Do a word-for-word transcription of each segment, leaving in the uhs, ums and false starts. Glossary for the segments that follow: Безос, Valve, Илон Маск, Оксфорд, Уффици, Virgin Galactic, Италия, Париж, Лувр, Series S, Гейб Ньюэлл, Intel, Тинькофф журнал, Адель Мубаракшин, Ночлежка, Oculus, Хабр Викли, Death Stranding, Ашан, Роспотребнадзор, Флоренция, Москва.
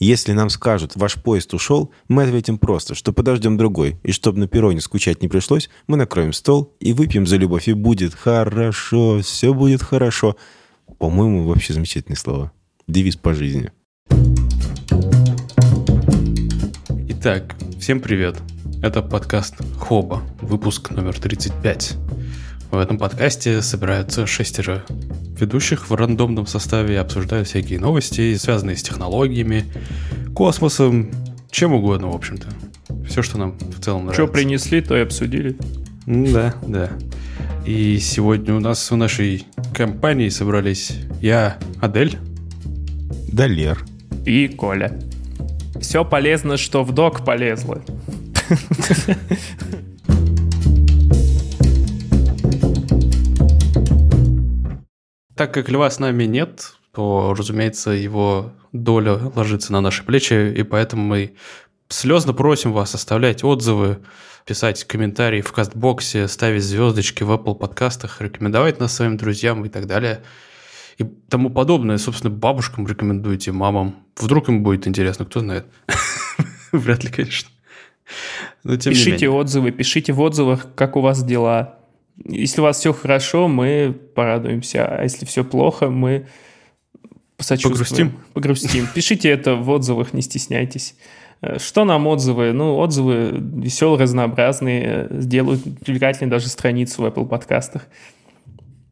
Если нам скажут, ваш поезд ушел, мы ответим просто, что подождем другой, и чтобы на перроне скучать не пришлось, мы накроем стол и выпьем за любовь, и будет хорошо, все будет хорошо. По-моему, вообще замечательные слова. Девиз по жизни. Итак, всем привет. Это подкаст «Хоба», выпуск номер тридцать пять. В этом подкасте собираются шестеро ведущих в рандомном составе и обсуждают всякие новости, связанные с технологиями, космосом, чем угодно, в общем-то. Все, что нам в целом нравится. Что принесли, то и обсудили. Да, да. И сегодня у нас в нашей компании собрались я, Адель, Далер и Коля. Все полезно, что в док полезло. Так как Льва с нами нет, то, разумеется, его доля ложится на наши плечи, и поэтому мы слезно просим вас оставлять отзывы, писать комментарии в кастбоксе, ставить звездочки в Apple подкастах, рекомендовать нас своим друзьям и так далее, и тому подобное. Собственно, бабушкам рекомендуйте, мамам. Вдруг им будет интересно, кто знает. Вряд ли, конечно. Пишите отзывы, пишите в отзывах, как у вас дела. Если у вас все хорошо, мы порадуемся, а если все плохо, мы посочувствуем. Погрустим. Погрустим. Пишите это в отзывах, не стесняйтесь. Что нам отзывы? Ну, отзывы веселые, разнообразные, сделают привлекательной даже страницу в Apple подкастах.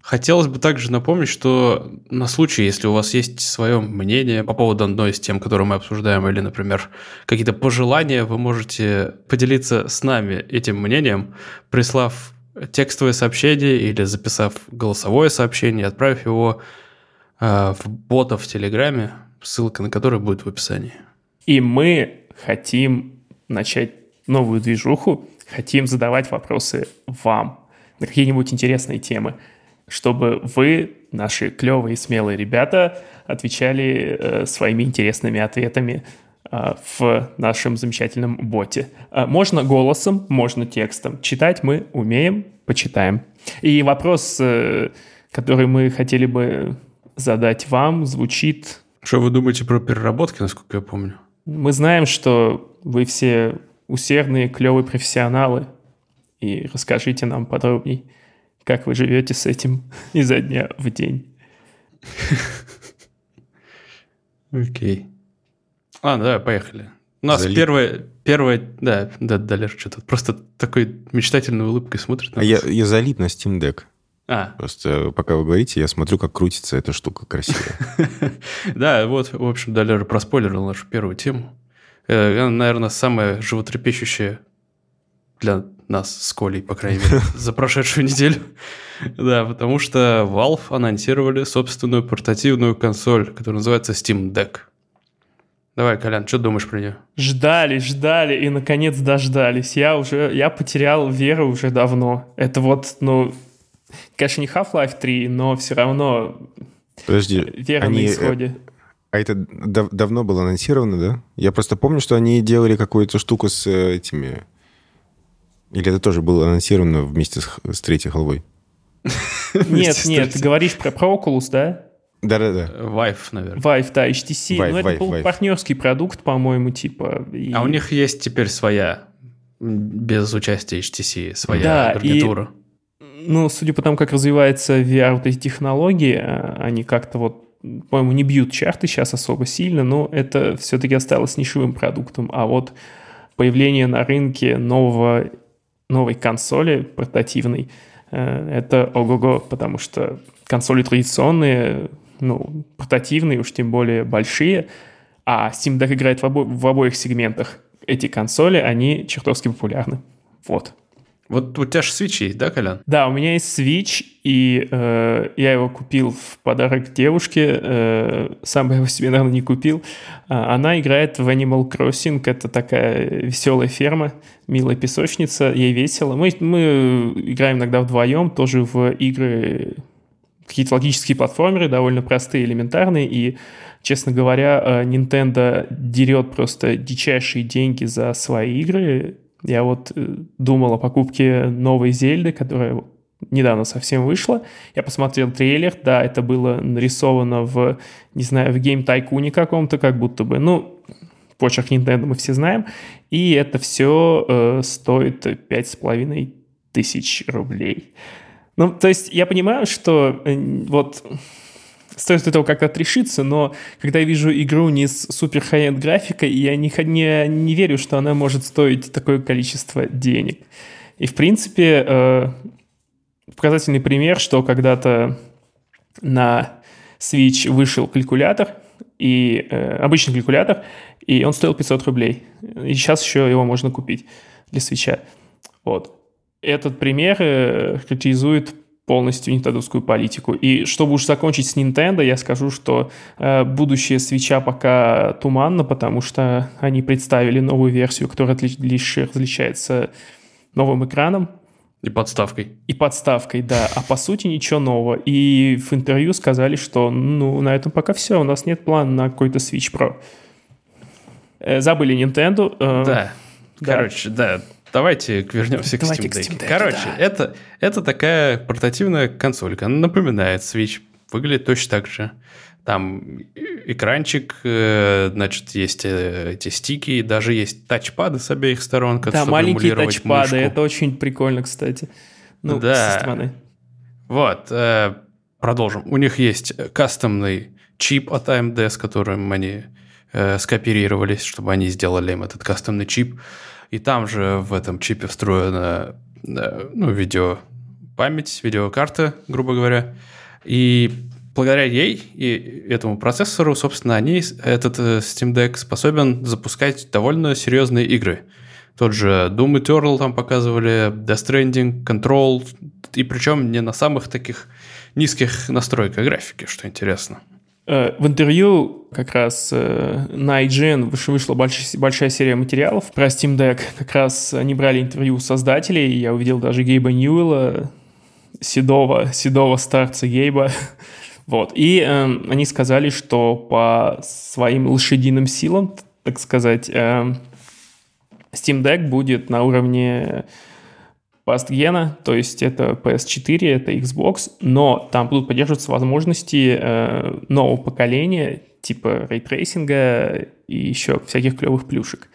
Хотелось бы также напомнить, что на случай, если у вас есть свое мнение по поводу одной из тем, которую мы обсуждаем, или, например, какие-то пожелания, вы можете поделиться с нами этим мнением, прислав текстовое сообщение или записав голосовое сообщение, отправив его э, в бота в Телеграме, ссылка на который будет в описании. И мы хотим начать новую движуху, хотим задавать вопросы вам на какие-нибудь интересные темы, чтобы вы, наши клевые и смелые ребята, отвечали э, своими интересными ответами в нашем замечательном боте. Можно голосом, можно текстом. Читать мы умеем, почитаем. И вопрос, который мы хотели бы задать вам, звучит... Что вы думаете про переработки, насколько я помню? Мы знаем, что вы все усердные, клевые профессионалы. И расскажите нам подробней, как вы живете с этим изо дня в день. Окей. А, да, поехали. У нас первое, первое, да, да, Далер что-то просто такой мечтательной улыбкой смотрит. А я, я залип на Steam Deck. А. Просто пока вы говорите, я смотрю, как крутится эта штука красивая. Да, вот, в общем, Далер проспойлерил нашу первую тему. Она, наверное, самая животрепещущая для нас с Колей, по крайней мере, за прошедшую неделю. Да, потому что Valve анонсировали собственную портативную консоль, которая называется Steam Deck. Давай, Колян, что думаешь про нее? Ждали, ждали и, наконец, дождались. Я уже, я потерял веру уже давно. Это вот, ну, конечно, не Half-Life три, но все равно Подожди, вера они, на исходе. А это дав- давно было анонсировано, да? Я просто помню, что они делали какую-то штуку с этими... Или это тоже было анонсировано вместе с, с третьей халвой? Нет, нет, ты говоришь про Oculus, да? Да-да-да. Vive, наверное. Vive, да, эйч ти си. Vive, ну, это Vive, был Vive. Партнерский продукт, по-моему, типа. И... А у них есть теперь своя, без участия эйч ти си, своя да, гарнитура. И, ну, судя по тому, как развивается ви ар, вот эти технологии, они как-то вот, по-моему, не бьют чарты сейчас особо сильно, но это все-таки осталось нишевым продуктом. А вот появление на рынке нового, новой консоли портативной, это ого-го, потому что консоли традиционные... ну, портативные, уж тем более большие, а Steam Deck играет в, обо- в обоих сегментах. Эти консоли, они чертовски популярны. Вот. Вот у тебя же Switch есть, да, Колян? Да, у меня есть Switch, и э, я его купил в подарок девушке, э, сам бы его себе, наверное, не купил. Она играет в Animal Crossing, это такая веселая ферма, милая песочница, ей весело. Мы, мы играем иногда вдвоем, тоже в игры... Какие-то логические платформеры, довольно простые, элементарные, и, честно говоря, Nintendo дерет просто дичайшие деньги за свои игры. Я вот думал о покупке новой Зельды, которая недавно совсем вышло. Я посмотрел трейлер, да, это было нарисовано в, не знаю, в Game Tycoon каком-то, как будто бы, ну, почерк Nintendo мы все знаем, и это все э, стоит пять с половиной тысяч рублей. Ну, то есть я понимаю, что э, вот... Стоит этого как-то отрешиться, но когда я вижу игру не с супер хай-энд графикой, я не, не, не верю, что она может стоить такое количество денег. И, в принципе, э, показательный пример, что когда-то на Switch вышел калькулятор, и, э, обычный калькулятор, и он стоил пятьсот рублей. И сейчас еще его можно купить для Switch. Вот. Этот пример э, характеризует полностью нинтендовскую политику. И чтобы уж закончить с Nintendo, я скажу, что э, будущее Switch'а пока туманно, потому что они представили новую версию, которая отли- лишь различается новым экраном. И подставкой. И подставкой, да. А по сути ничего нового. И в интервью сказали, что ну на этом пока все, у нас нет плана на какой-то Switch Pro. Э, забыли Nintendo. Э, да. да, короче, да. Давайте вернемся к Steam Deck. Короче, да. это, это такая портативная консолька. Она напоминает Switch. Выглядит точно так же. Там экранчик, значит, есть эти стики, даже есть тачпады с обеих сторон, как да, чтобы эмулировать тачпады, мышку. Да, маленькие тачпады. Это очень прикольно, кстати. Ну, да. Со стороны. Вот. Продолжим. У них есть кастомный чип от эй эм ди, с которым они скооперировались, чтобы они сделали им этот кастомный чип. И там же в этом чипе встроена ну, видеопамять, видеокарта, грубо говоря. И благодаря ей и этому процессору, собственно, они, этот Steam Deck способен запускать довольно серьезные игры. Тот же Doom Eternal там показывали, Death Stranding, Control, и причем не на самых таких низких настройках графики, что интересно. В интервью как раз на ай джи эн вышла большая серия материалов про Steam Deck. Как раз они брали интервью у создателей. Я увидел даже Гейба Ньюэлла, седого, седого старца Гейба. Вот. И э, они сказали, что по своим лошадиным силам, так сказать, э, Steam Deck будет на уровне пастгена, то есть это пи эс четыре, это Xbox, но там будут поддерживаться возможности э, нового поколения, типа рейтрейсинга и еще всяких клевых плюшек.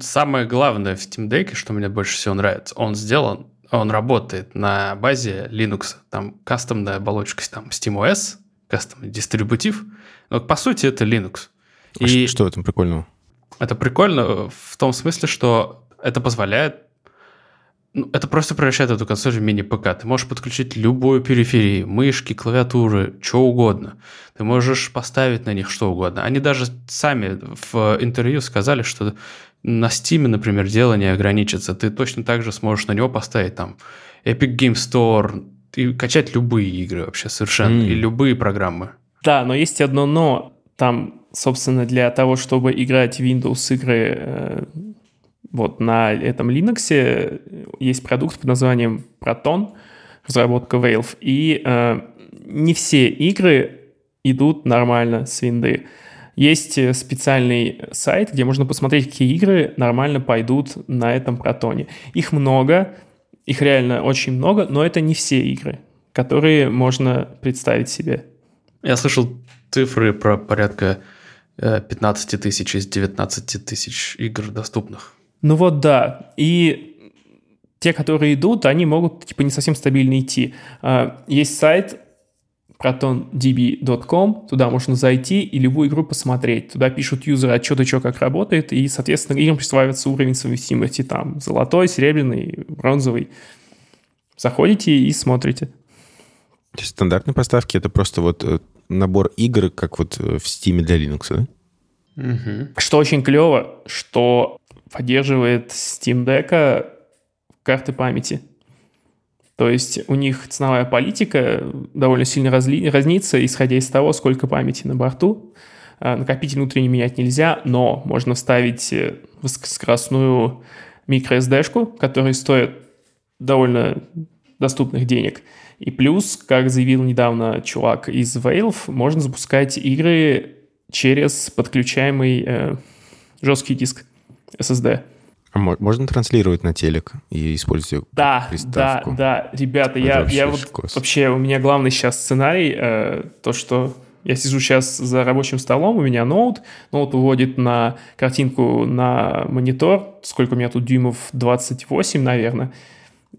Самое главное в Steam Deck, что мне больше всего нравится, он сделан, он работает на базе Linux, там кастомная оболочка, там SteamOS, кастомный дистрибутив, но по сути это Linux. А и что в этом прикольного? Это прикольно в том смысле, что это позволяет. Это просто превращает эту консоль в мини-ПК. Ты можешь подключить любую периферию, мышки, клавиатуры, что угодно. Ты можешь поставить на них что угодно. Они даже сами в интервью сказали, что на Steam, например, дело не ограничится. Ты точно так же сможешь на него поставить там Epic Game Store и качать любые игры вообще совершенно, mm. и любые программы. Да, но есть одно но. Там, собственно, для того, чтобы играть в Windows игры... Вот на этом Linux есть продукт под названием Proton, разработка Valve, и э, не все игры идут нормально с винды. Есть специальный сайт, где можно посмотреть, какие игры нормально пойдут на этом Протоне. Их много, их реально очень много, но это не все игры, которые можно представить себе. Я слышал цифры про порядка пятнадцать тысяч из девятнадцать тысяч игр доступных. Ну вот да, и те, которые идут, они могут типа не совсем стабильно идти. Есть сайт протон ди би точка ком, туда можно зайти и любую игру посмотреть. Туда пишут юзеры отчеты, что как работает, и, соответственно, играм присваивается уровень совместимости, там золотой, серебряный, бронзовый. Заходите и смотрите. То есть стандартные поставки — это просто вот набор игр, как вот в Steam для Linux, да? Угу. Что очень клево, что... поддерживает Steam Deck карты памяти. То есть у них ценовая политика довольно сильно разли... разнится, исходя из того, сколько памяти на борту. Накопитель внутренний менять нельзя, но можно вставить скоростную микро-эс ди-шку, которая стоит довольно доступных денег. И плюс, как заявил недавно чувак из Valve, можно запускать игры через подключаемый э, жесткий диск эс эс ди. А можно транслировать на телек и использовать да, приставку? Да, да, ребята, я, я вот вкус. Вообще, у меня главный сейчас сценарий, э, то, что я сижу сейчас за рабочим столом, у меня ноут, ноут уводит на картинку на монитор, сколько у меня тут дюймов, двадцать восемь, наверное,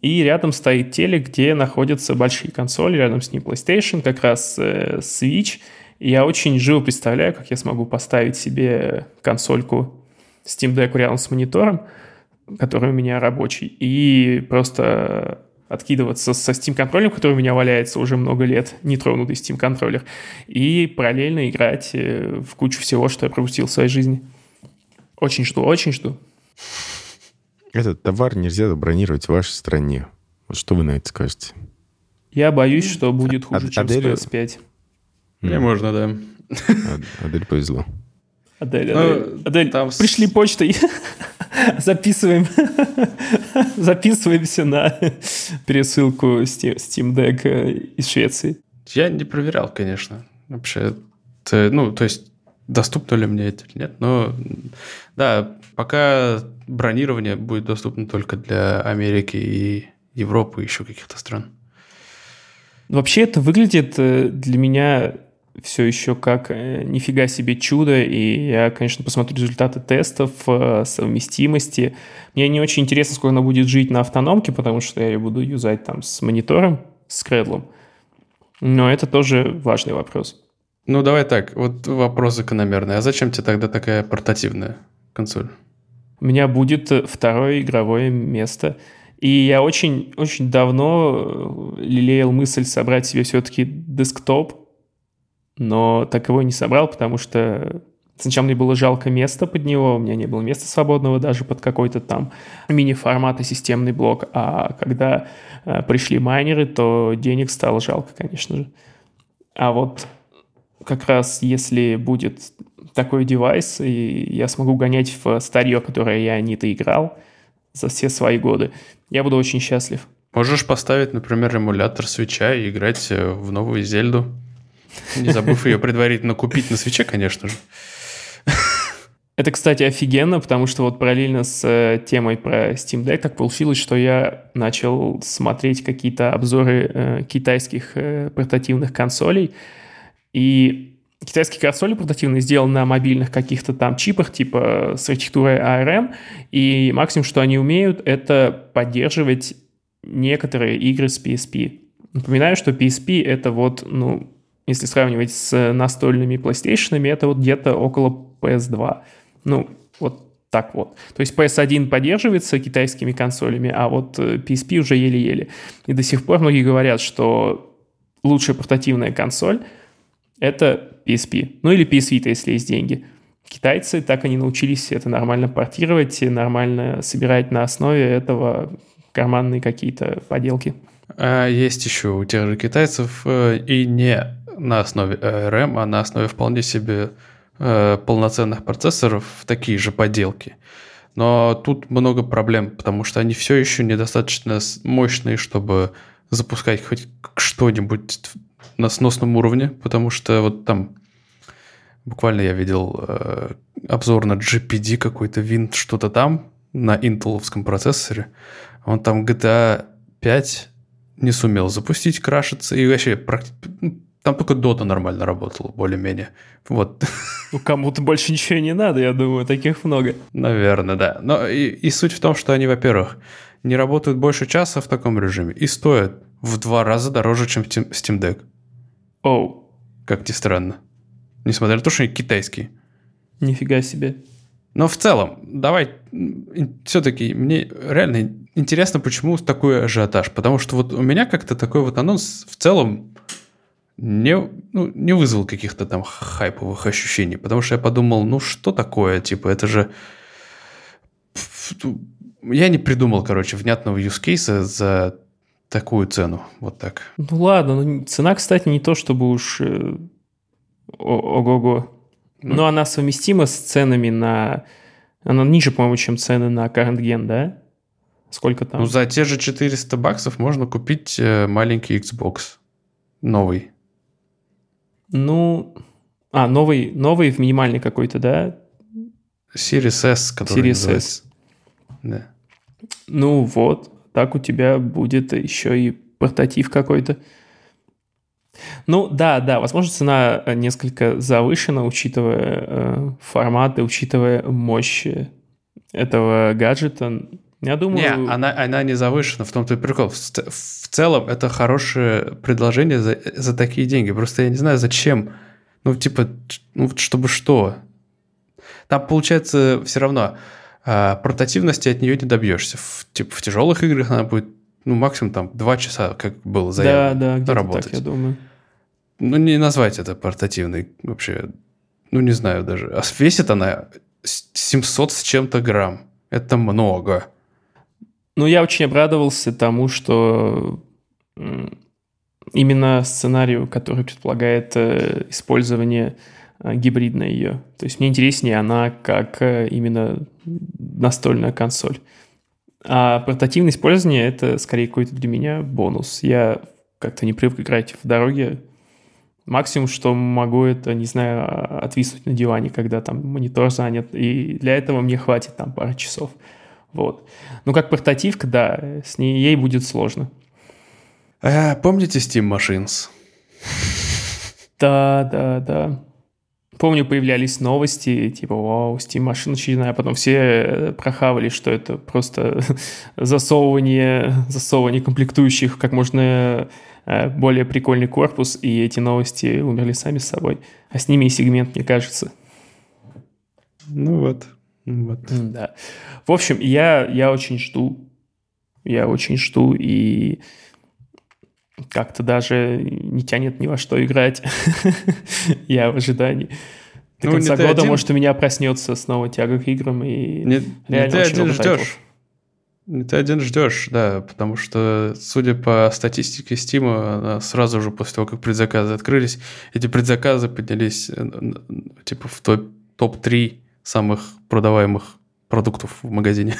и рядом стоит телек, где находятся большие консоли, рядом с ним PlayStation, как раз э, Switch, и я очень живо представляю, как я смогу поставить себе консольку Steam Deck рядом с монитором, который у меня рабочий, и просто откидываться со Steam контроллером, который у меня валяется уже много лет, нетронутый Steam контроллер, и параллельно играть в кучу всего, что я пропустил в своей жизни. Очень жду, очень жду. Этот товар нельзя забронировать в вашей стране. Вот что вы на это скажете? Я боюсь, что будет хуже, а, чем Аделю... с пи эс пять. Мне mm. можно, да. А, Адель повезло. Адель, Адель, Адель там... пришли почтой. Записываем. Записываемся на пересылку Steam Deck из Швеции. Я не проверял, конечно. Вообще, это, ну, то есть, доступно ли мне это или нет. Но, да, пока бронирование будет доступно только для Америки и Европы, и еще каких-то стран. Вообще, это выглядит для меня... все еще как нифига себе чудо, и я, конечно, посмотрю результаты тестов, совместимости. Мне не очень интересно, сколько она будет жить на автономке, потому что я ее буду юзать там с монитором, с кредлом. Но это тоже важный вопрос. Ну, давай так, вот вопрос закономерный. А зачем тебе тогда такая портативная консоль? У меня будет второе игровое место. И я очень-очень давно лелеял мысль собрать себе все-таки десктоп, но так его и не собрал, потому что сначала мне было жалко места под него, у меня не было места свободного даже под какой-то там мини-формат и системный блок. А когда э, пришли майнеры, то денег стало жалко, конечно же. А вот как раз если будет такой девайс, и я смогу гонять в старье, которое я не доиграл за все свои годы, я буду очень счастлив. Можешь поставить, например, эмулятор Свитча и играть в новую Зельду. Не забыв ее предварительно купить на свече, конечно же. Это, кстати, офигенно, потому что вот параллельно с темой про Steam Deck так получилось, что я начал смотреть какие-то обзоры э, китайских э, портативных консолей. И китайские консоли портативные сделаны на мобильных каких-то там чипах, типа с архитектурой эй ар эм. И максимум, что они умеют, это поддерживать некоторые игры с пи эс пи. Напоминаю, что пи эс пи это вот, ну... если сравнивать с настольными PlayStation, это вот где-то около пи эс два. Ну, вот так вот. То есть пи эс один поддерживается китайскими консолями, а вот пи эс пи уже еле-еле. И до сих пор многие говорят, что лучшая портативная консоль — это пи эс пи. Ну, или пи эс Vita, если есть деньги. Китайцы так и не научились это нормально портировать, нормально собирать на основе этого карманные какие-то поделки. А есть еще у тех же китайцев и не... на основе эй ар эм, а на основе вполне себе э, полноценных процессоров такие же поделки. Но тут много проблем, потому что они все еще недостаточно мощные, чтобы запускать хоть что-нибудь на сносном уровне, потому что вот там буквально я видел э, обзор на джи пи ди, какой-то винт, что-то там, на интеловском процессоре. Он там джи ти эй пять не сумел запустить, крашится, и вообще практически... Там только Dota нормально работала, более-менее. Вот. Ну, кому-то больше ничего не надо, я думаю, таких много. Наверное, да. Но и, и суть в том, что они, во-первых, не работают больше часа в таком режиме и стоят в два раза дороже, чем Steam Deck. Оу. Oh. Как ни странно. Несмотря на то, что они китайские. Нифига себе. Но в целом, давай, все-таки мне реально интересно, почему такой ажиотаж. Потому что вот у меня как-то такой вот анонс в целом Не, ну, не вызвал каких-то там хайповых ощущений, потому что я подумал, ну что такое, типа это же... Я не придумал, короче, внятного юзкейса за такую цену, вот так. Ну ладно, ну, цена, кстати, не то чтобы уж э, ого-го, ну. Но она совместима с ценами на... Она ниже, по-моему, чем цены на Current Gen, да? Сколько там? Ну за те же четыреста баксов можно купить маленький Xbox новый. Ну, а, новый, новый в минимальный какой-то, да? Series S, который Series S. да. Ну вот, так у тебя будет еще и портатив какой-то. Ну да, да, возможно, цена несколько завышена, учитывая э, форматы, учитывая мощь этого гаджета. Я думаю... Не, она, она не завышена, в том-то и прикол. В, в целом это хорошее предложение за, за такие деньги. Просто я не знаю, зачем. Ну типа, ну, чтобы что. Там получается все равно э, портативности от нее не добьешься. В, типа в тяжелых играх она будет... Ну, максимум там два часа, как было заявлено, да, да, где-то работать. Так, я думаю. Ну, не назвать это портативной вообще. Ну, не знаю даже. А весит она семьсот с чем-то грамм. Это много. Ну, я очень обрадовался тому, что именно сценарию, который предполагает использование гибридной ее. То есть мне интереснее она как именно настольная консоль. А портативное использование – это, скорее, какой-то для меня бонус. Я как-то не привык играть в дороге. Максимум, что могу, это, не знаю, отвиснуть на диване, когда там монитор занят. И для этого мне хватит там пары часов. Вот. Ну, как портативка, да, с ней ей будет сложно. А, помните Steam Machines? Да, да, да. Помню, появлялись новости, типа, вау, Steam Machines очередная, а потом все прохавали, что это просто засовывание, засовывание комплектующих, как можно более прикольный корпус, и эти новости умерли сами с собой. А с ними и сегмент, мне кажется. Ну вот. вот. Да. В общем, я, я очень жду, я очень жду, и... Как-то даже не тянет ни во что играть. Я в ожидании. До ну, конца года, один... может, у меня проснется снова тяга к играм. И не, реально не ты очень один ждешь. Тайпов. Не ты один ждешь, да. Потому что, судя по статистике Steam, сразу же после того, как предзаказы открылись, эти предзаказы поднялись типа в топ- топ-три самых продаваемых продуктов в магазине.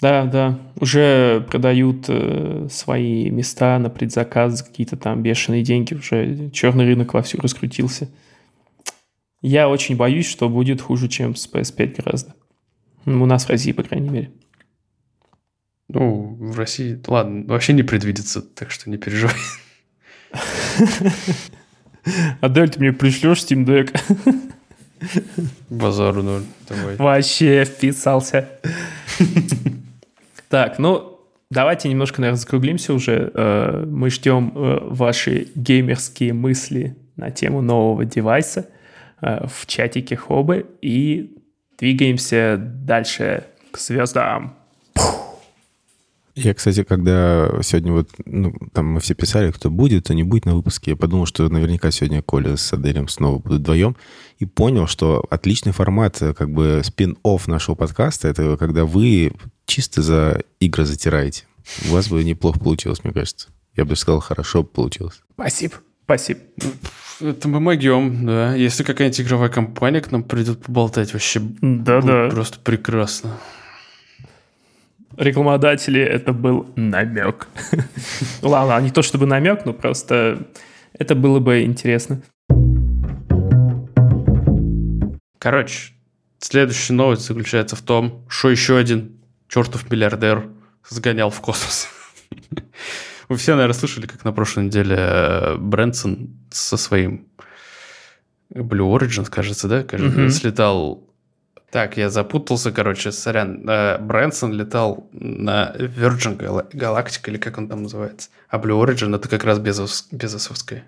Да, да, уже продают э, свои места на предзаказ за какие-то там бешеные деньги, уже черный рынок вовсю раскрутился. Я очень боюсь, что будет хуже, чем с пи эс пять гораздо. Ну, у нас в России, по крайней мере. Ну, в России, ладно, вообще не предвидится, так что не переживай. А давай ты мне пришлешь Steam Deck. Базару ноль. Вообще вписался. Так, ну, давайте немножко, наверное, закруглимся уже. Мы ждем ваши геймерские мысли на тему нового девайса в чатике Хобы и двигаемся дальше к звездам. Я, кстати, когда сегодня вот, ну, там мы все писали, кто будет, кто не будет на выпуске, я подумал, что наверняка сегодня Коля с Аделем снова будут вдвоем, и понял, что отличный формат, как бы спин-офф нашего подкаста, это когда вы чисто за игры затираете. У вас бы неплохо получилось, мне кажется. Я бы даже сказал, хорошо получилось. Спасибо, спасибо. Это мы могем, да. Если какая-нибудь игровая компания к нам придет поболтать, вообще да, будет да. Просто прекрасно. Рекламодатели, это был намек. Ладно, не то чтобы намек, но просто это было бы интересно. Короче, следующая новость заключается в том, что еще один чертов миллиардер сгонял в космос. Вы все, наверное, слышали, как на прошлой неделе Брэнсон со своим Blue Origin, кажется, да? Кажется, слетал... Так, я запутался, короче, сорян. Брэнсон летал на Virgin Galactic, или как он там называется. А Blue Origin — это как раз безос, безосовская.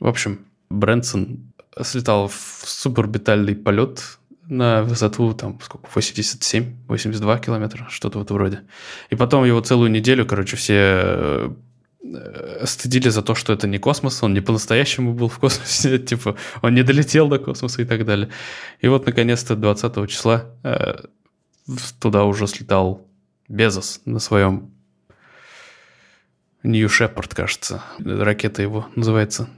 В общем, Брэнсон слетал в суборбитальный полет на высоту, там, сколько, восемьдесят семь, восемьдесят два километра, что-то вот вроде. И потом его целую неделю, короче, все... стыдили за то, что это не космос, он не по-настоящему был в космосе, типа он не долетел до космоса и так далее. И вот, наконец-то, двадцатого числа э, туда уже слетал Безос на своем New Shepard, кажется. Ракета его называется.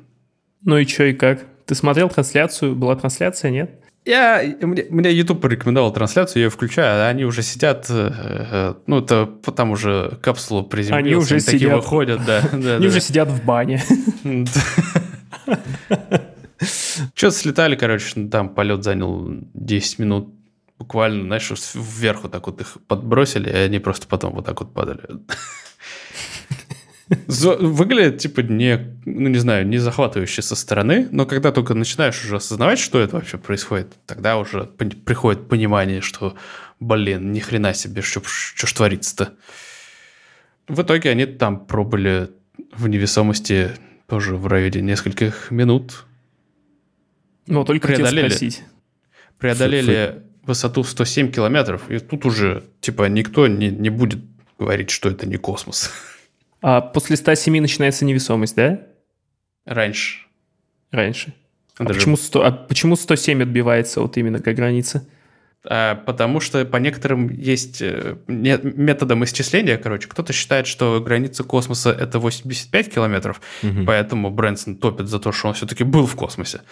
Ну и что, и как? Ты смотрел трансляцию? Была трансляция, нет? Я, мне, мне YouTube порекомендовал трансляцию, я ее включаю, а они уже сидят, э, ну, это там уже капсула приземлилась, они уже они сидят. Такие выходят, да. да они да. уже сидят в бане. Что-то слетали, короче, там полет занял десять минут, буквально, знаешь, вверх вот так вот их подбросили, и они просто потом вот так вот падали. Выглядит, типа, не, ну, не знаю, не захватывающе со стороны, но когда только начинаешь уже осознавать, что это вообще происходит, тогда уже приходит понимание, что, блин, ни хрена себе, что ж творится-то. В итоге они там пробыли в невесомости тоже в районе нескольких минут. Ну, только хотел спросить. Преодолели высоту в сто семь километров, и тут уже, типа, никто не, не будет говорить, что это не космос. А после ста семи начинается невесомость, да? Раньше. Раньше. А почему, сто, а почему сто семь отбивается вот именно как граница? А, потому что по некоторым есть методам исчисления, короче, кто-то считает, что граница космоса – это восемьдесят пять километров, угу. Поэтому Брэнсон топит за то, что он все-таки был в космосе.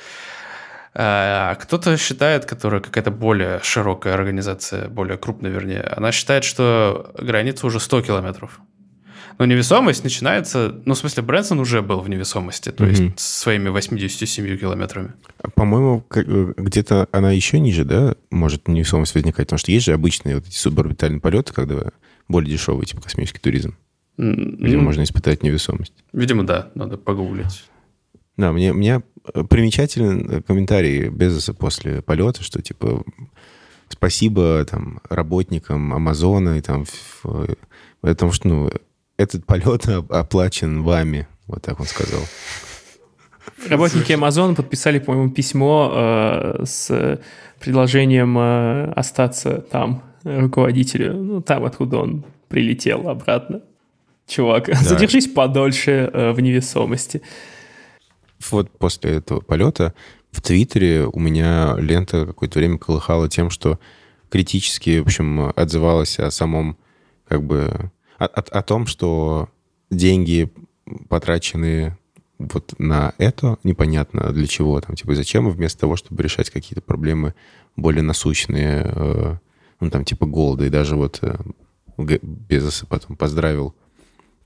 А кто-то считает, которая какая-то более широкая организация, более крупная, вернее, она считает, что граница уже сто километров. Но невесомость начинается... Ну, в смысле, Брэнсон уже был в невесомости, то mm-hmm. есть своими восемьюдесятью семью километрами. По-моему, где-то она еще ниже, да, может невесомость возникать? Потому что есть же обычные вот эти суборбитальные полеты, когда более дешевый, типа космический туризм. Mm-hmm. Видимо, можно испытать невесомость. Видимо, да. Надо погуглить. Да, мне, меня примечателен комментарий Безоса после полета, что, типа, спасибо там, работникам Амазона и там... Потому что, ну... Этот полет оплачен вами, вот так он сказал. Работники Amazon подписали, по-моему, письмо э, с предложением э, остаться там руководителю, ну, там, откуда он прилетел обратно. Чувак, да. Задержись подольше э, в невесомости. Вот после этого полета в Твиттере у меня лента какое-то время колыхала тем, что критически, в общем, отзывалась о самом, как бы... О, о, о том, что деньги, потраченные вот на это, непонятно для чего, там, типа, зачем, вместо того, чтобы решать какие-то проблемы более насущные, э, ну, там, типа, голода. И даже вот э, Безоса потом поздравил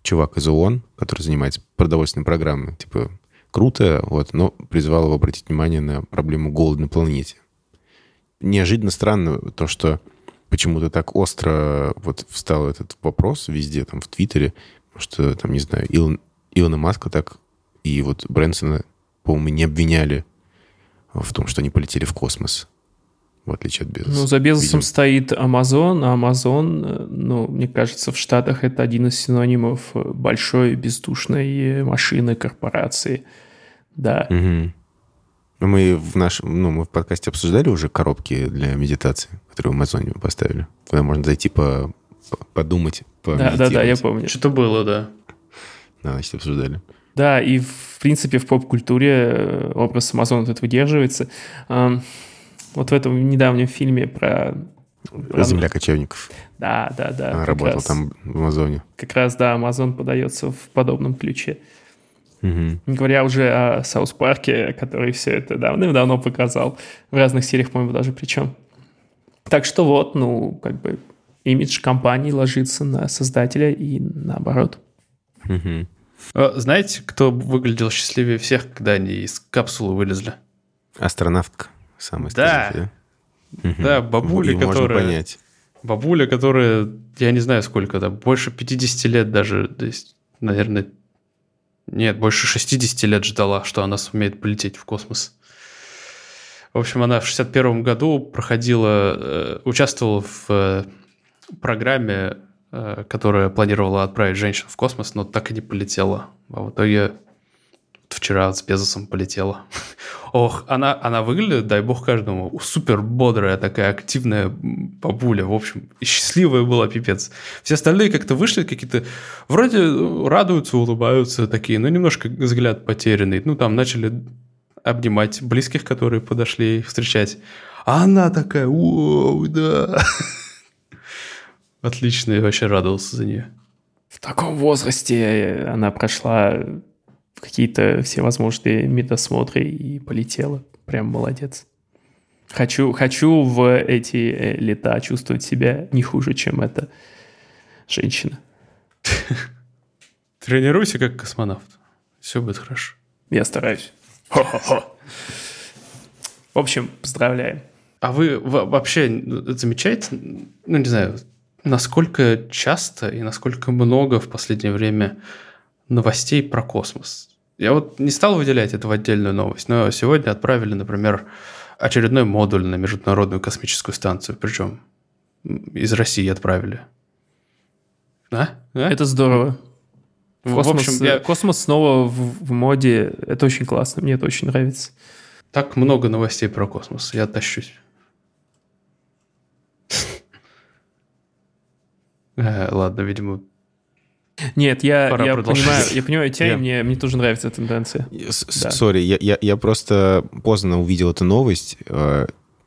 чувак из ООН, который занимается продовольственной программой, типа, круто, вот, но призвал его обратить внимание на проблему голода на планете. Неожиданно странно то, что почему-то так остро вот встал этот вопрос везде, там, в Твиттере, что, там, не знаю, Илон, Илона Маска так и вот Брэнсона, по-моему, не обвиняли в том, что они полетели в космос, в отличие от Безоса. Ну, за Безосом видимо. Стоит Amazon, а Amazon, ну, мне кажется, в Штатах это один из синонимов большой бездушной машины корпорации, да. Угу. Мы в нашем, ну, мы в подкасте обсуждали уже коробки для медитации, которые в Амазоне поставили, куда можно зайти по, по, подумать, помедитировать. Да, да, да, я помню. Что-то было, да. Да, значит, обсуждали. Да, и в принципе в поп-культуре образ Амазона тут выдерживается. Вот в этом недавнем фильме про... «Земля кочевников». Да, да, да. Она работала раз, там в Амазоне. Как раз, да, Амазон подается в подобном ключе. Угу. Не говоря уже о Саус-Парке, который все это давным-давно показал. В разных сериях, по-моему, даже причем. Так что вот, ну, как бы имидж компании ложится на создателя и наоборот. Угу. Знаете, кто выглядел счастливее всех, когда они из капсулы вылезли? Астронавтка. Самый да. Старый, да? Угу. Да, бабуля, которая... Можно понять. Бабуля, которая, я не знаю сколько, там, больше пятьдесят лет даже, то есть, наверное... Нет, больше шестьдесят лет ждала, что она сумеет полететь в космос. В общем, она в шестьдесят первом году проходила, участвовала в программе, которая планировала отправить женщин в космос, но так и не полетела. А в итоге вчера с Безосом полетела. Ох, она, она выглядит, дай бог каждому, супер бодрая такая активная бабуля, в общем, и счастливая была, пипец. Все остальные как-то вышли какие-то, вроде радуются, улыбаются такие, но немножко взгляд потерянный. Ну, там начали обнимать близких, которые подошли их встречать. А она такая, ууу, да. Отлично, я вообще радовался за нее. В таком возрасте она прошла... какие-то всевозможные медосмотры и полетела. Прям молодец. Хочу, хочу в эти лета чувствовать себя не хуже, чем эта женщина. Тренируйся как космонавт. Все будет хорошо. Я стараюсь. Хо-хо-хо. В общем, поздравляем. А вы вообще замечаете, ну, не знаю, насколько часто и насколько много в последнее время новостей про космос? Я вот не стал выделять это в отдельную новость, но сегодня отправили, например, очередной модуль на Международную космическую станцию, причем из России отправили. А? А? Это здорово. Космос, в общем, я... космос снова в, в моде. Это очень классно, мне это очень нравится. Так много новостей про космос, я тащусь. Ладно, видимо... Нет, я, я, понимаю, я понимаю тебя, yeah. и мне, мне тоже нравится эта тенденция. Сори, да. я, я, я просто поздно увидел эту новость,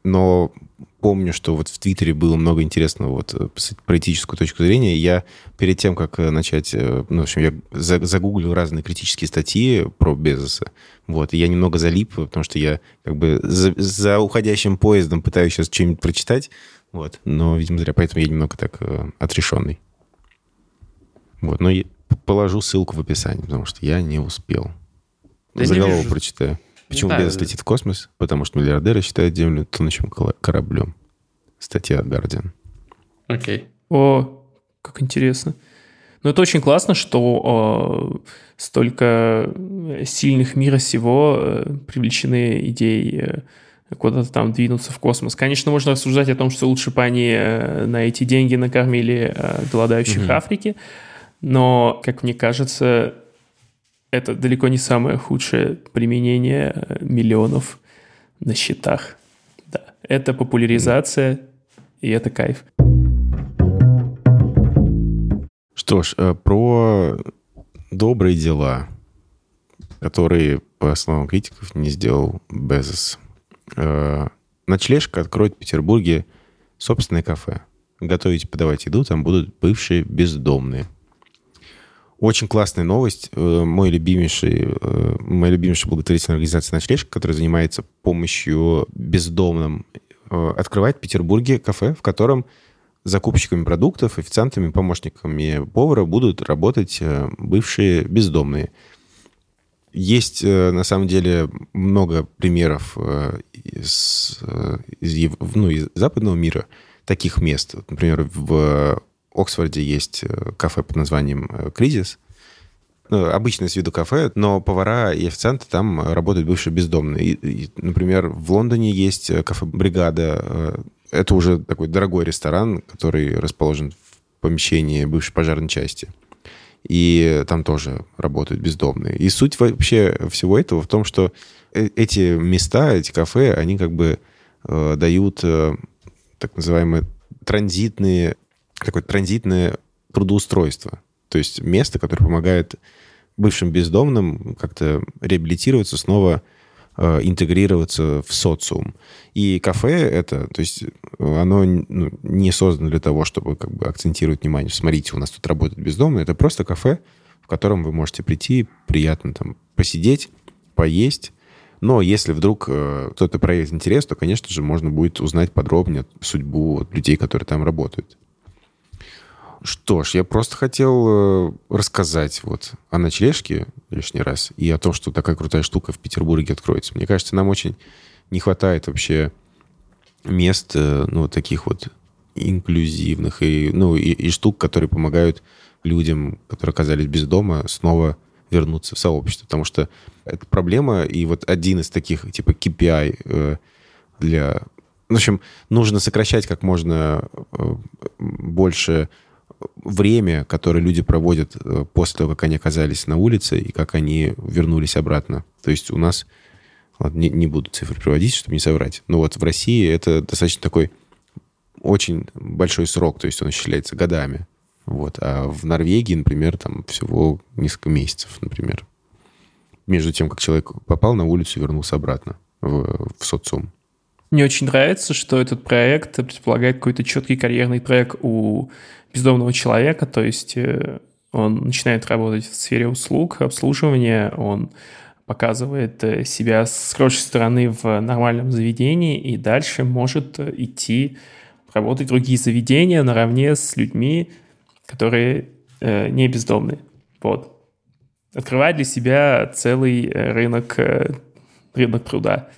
но помню, что вот в Твиттере было много интересного вот, про этическую точку зрения. Я перед тем, как начать... Ну, в общем, я загуглил разные критические статьи про Безоса. Вот, и я немного залип, потому что я как бы за, за уходящим поездом пытаюсь сейчас что-нибудь прочитать. Вот, но, видимо, зря. Поэтому я немного так отрешенный. Вот, но я положу ссылку в описании, потому что я не успел. Да заголовок прочитаю. Почему Безос летит в космос? Потому что миллиардеры считают Землю тонущим кораблем. Статья Guardian. Окей. О, как интересно. Ну, это очень классно, что э, столько сильных мира сего э, привлечены идеей э, куда-то там двинуться в космос. Конечно, можно рассуждать о том, что лучше бы они э, на эти деньги накормили э, голодающих угу. Африки. Но, как мне кажется, это далеко не самое худшее применение миллионов на счетах. Да. Это популяризация, и это кайф. Что ж, про добрые дела, которые, по словам критиков, не сделал Безос. Ночлежка откроет в Петербурге собственное кафе. Готовить и подавать еду там будут бывшие бездомные. Очень классная новость. Мой любимейший, моя любимейшая благотворительная организация «Ночлежка», которая занимается помощью бездомным, открывает в Петербурге кафе, в котором закупщиками продуктов, официантами, помощниками повара будут работать бывшие бездомные. Есть, на самом деле, много примеров из, из, ну, из западного мира таких мест. Например, в В Оксфорде есть кафе под названием «Кризис». Обычное с виду кафе, но повара и официанты там работают бывшие бездомные. И, и, например, в Лондоне есть кафе «Бригада». Это уже такой дорогой ресторан, который расположен в помещении бывшей пожарной части. И там тоже работают бездомные. И суть вообще всего этого в том, что эти места, эти кафе, они как бы э, дают э, так называемые транзитные... такое транзитное трудоустройство. То есть место, которое помогает бывшим бездомным как-то реабилитироваться, снова э, интегрироваться в социум. И кафе это, то есть оно ну, не создано для того, чтобы как бы акцентировать внимание. Смотрите, у нас тут работают бездомные. Это просто кафе, в котором вы можете прийти, приятно там посидеть, поесть. Но если вдруг э, кто-то проявит интерес, то, конечно же, можно будет узнать подробнее судьбу вот, людей, которые там работают. Что ж, я просто хотел рассказать вот о ночлежке лишний раз и о том, что такая крутая штука в Петербурге откроется. Мне кажется, нам очень не хватает вообще мест, ну, таких вот инклюзивных и, ну, и, и штук, которые помогают людям, которые оказались без дома, снова вернуться в сообщество. Потому что это проблема, и вот один из таких, типа, кей пи ай для... В общем, нужно сокращать как можно больше... время, которое люди проводят после того, как они оказались на улице и как они вернулись обратно. То есть у нас... Ладно, не, не буду цифры приводить, чтобы не соврать. Но вот в России это достаточно такой очень большой срок. То есть он исчисляется годами. Вот. А в Норвегии, например, там всего несколько месяцев, например. Между тем, как человек попал на улицу и вернулся обратно в, в социум. Мне очень нравится, что этот проект предполагает какой-то четкий карьерный трек у бездомного человека, то есть он начинает работать в сфере услуг, обслуживания, он показывает себя с хорошей стороны в нормальном заведении и дальше может идти работать в другие заведения наравне с людьми, которые не бездомные. Вот. Открывает для себя целый рынок, рынок труда.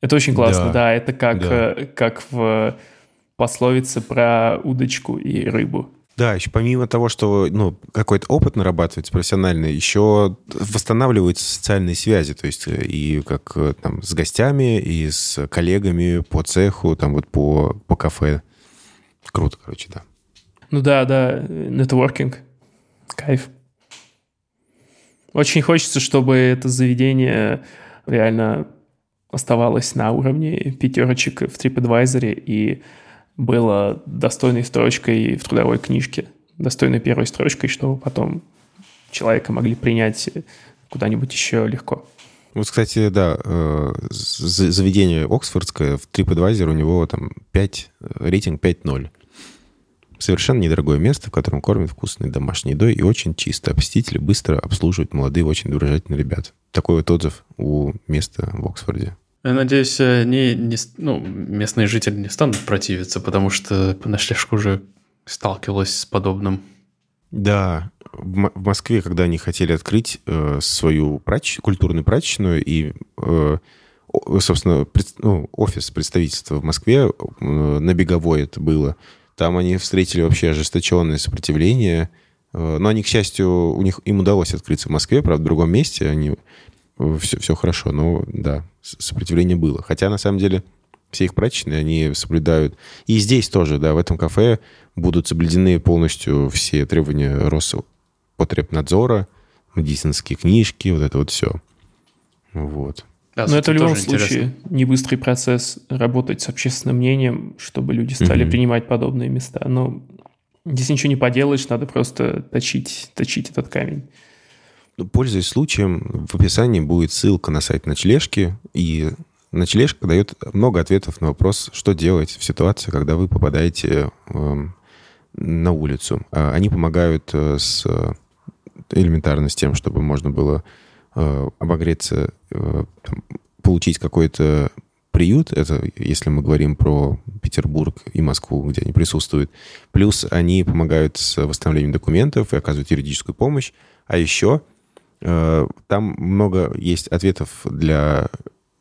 Это очень классно, да. да это как, да. как в пословице про удочку и рыбу. Да, еще помимо того, что ну, какой-то опыт нарабатывается профессиональный, еще восстанавливаются социальные связи, то есть и как там с гостями, и с коллегами по цеху, там вот по, по кафе. Круто, короче, да. Ну да, да, нетворкинг, кайф. Очень хочется, чтобы это заведение реально оставалось на уровне пятерочек в TripAdvisor и было достойной строчкой в трудовой книжке, достойной первой строчкой, чтобы потом человека могли принять куда-нибудь еще легко. Вот, кстати, да, заведение оксфордское, в TripAdvisor у него там пять, рейтинг пять ноль. Совершенно недорогое место, в котором кормят вкусной домашней едой и очень чисто. Посетители быстро обслуживают молодые, очень дружелюбные ребята. Такой вот отзыв у места в Оксфорде. Я надеюсь, не, не, ну, местные жители не станут противиться, потому что Ночлежка уже сталкивалась с подобным. Да, в Москве, когда они хотели открыть э, свою прач... культурную прачечную и, э, собственно, пред... ну, офис представительства в Москве, э, на Беговой это было, там они встретили вообще ожесточенное сопротивление. Э, но они, к счастью, у них, им удалось открыться в Москве, правда, в другом месте, они... Все, все хорошо, но да, сопротивление было. Хотя, на самом деле, все их прачечные, они соблюдают. И здесь тоже, да, в этом кафе будут соблюдены полностью все требования Роспотребнадзора, медицинские книжки, вот это вот все. Вот. Да, но это в любом случае интересно. Не быстрый процесс работать с общественным мнением, чтобы люди стали mm-hmm. принимать подобные места. Но здесь ничего не поделаешь, надо просто точить, точить этот камень. Пользуясь случаем, в описании будет ссылка на сайт Ночлежки, и Ночлежка дает много ответов на вопрос, что делать в ситуации, когда вы попадаете э, на улицу. Они помогают с, элементарно с тем, чтобы можно было э, обогреться, э, там, получить какой-то приют. Это если мы говорим про Петербург и Москву, где они присутствуют. Плюс они помогают с восстановлением документов и оказывают юридическую помощь. А еще... Там много есть ответов для